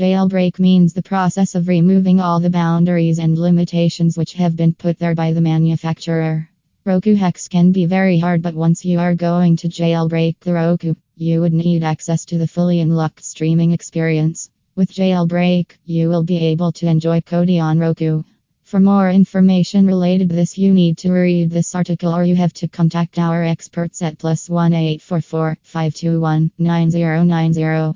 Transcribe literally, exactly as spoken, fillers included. Jailbreak means the process of removing all the boundaries and limitations which have been put there by the manufacturer. Roku hacks can be very hard, but once you are going to jailbreak the Roku, you would need access to the fully unlocked streaming experience. With jailbreak, you will be able to enjoy Kodi on Roku. For more information related to this, you need to read this article or you have to contact our experts at plus one eight four four, five two one, nine zero nine zero.